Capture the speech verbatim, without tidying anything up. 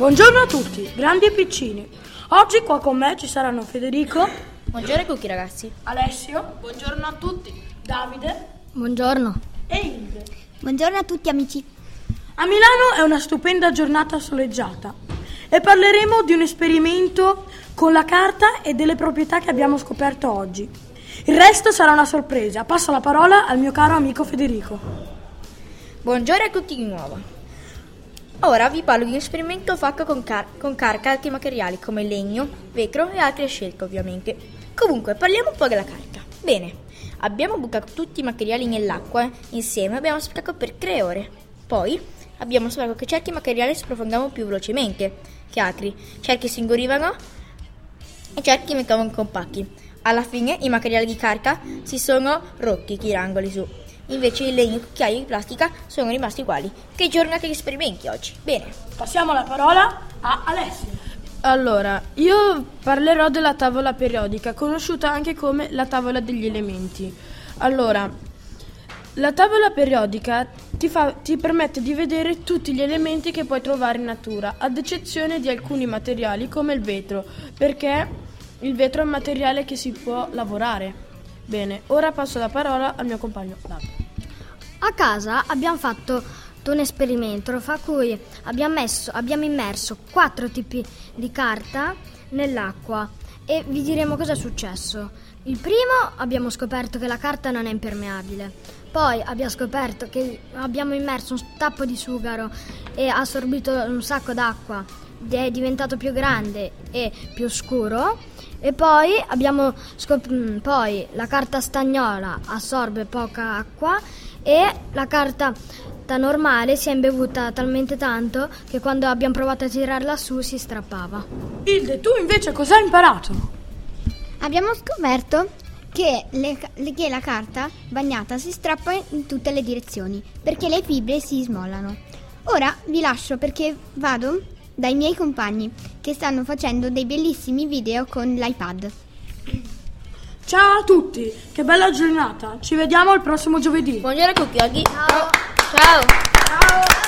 Buongiorno a tutti, grandi e piccini. Oggi qua con me ci saranno Federico. Buongiorno a tutti ragazzi. Alessio. Buongiorno a tutti. Davide. Buongiorno. E Ilde. Buongiorno a tutti amici. A Milano è una stupenda giornata soleggiata e parleremo di un esperimento con la carta e delle proprietà che abbiamo scoperto oggi. Il resto sarà una sorpresa. Passo la parola al mio caro amico Federico. Buongiorno a tutti di nuovo. Ora vi parlo di un esperimento fatto con, car- con carta e altri materiali come legno, vetro e altre scelte ovviamente. Comunque parliamo un po' della carta. Bene, abbiamo buttato tutti i materiali nell'acqua eh? insieme abbiamo aspettato per tre ore. Poi abbiamo scoperto che certi materiali si profondavano più velocemente che altri, certi si ingorivano e certi diventavano compatti. Alla fine i materiali di carta si sono rotti tirandoli su. Invece il legno, il cucchiaio di plastica sono rimasti uguali. Che giornata di esperimenti oggi. Bene. Passiamo la parola a Alessio. Allora, io parlerò della tavola periodica, conosciuta anche come la tavola degli elementi. Allora, la tavola periodica ti, fa, ti permette di vedere tutti gli elementi che puoi trovare in natura, ad eccezione di alcuni materiali come il vetro, perché il vetro è un materiale che si può lavorare. Bene, ora passo la parola al mio compagno Dario. A casa abbiamo fatto un esperimento fra cui abbiamo, messo, abbiamo immerso quattro tipi di carta nell'acqua e vi diremo cosa è successo. Il primo abbiamo scoperto che la carta non è impermeabile, poi abbiamo scoperto che abbiamo immerso un tappo di sughero e ha assorbito un sacco d'acqua, è diventato più grande e più scuro. E poi abbiamo scop- poi la carta stagnola assorbe poca acqua e la carta normale si è imbevuta talmente tanto che quando abbiamo provato a tirarla su si strappava. Ilde, tu invece cosa hai imparato? Abbiamo scoperto che, le, che la carta bagnata si strappa in tutte le direzioni perché le fibre si smollano. Ora vi lascio perché vado dai miei compagni che stanno facendo dei bellissimi video con l'iPad. Ciao a tutti, che bella giornata, ci vediamo il prossimo giovedì. Buongiorno a tutti, oggi. Ciao. Ciao. Ciao.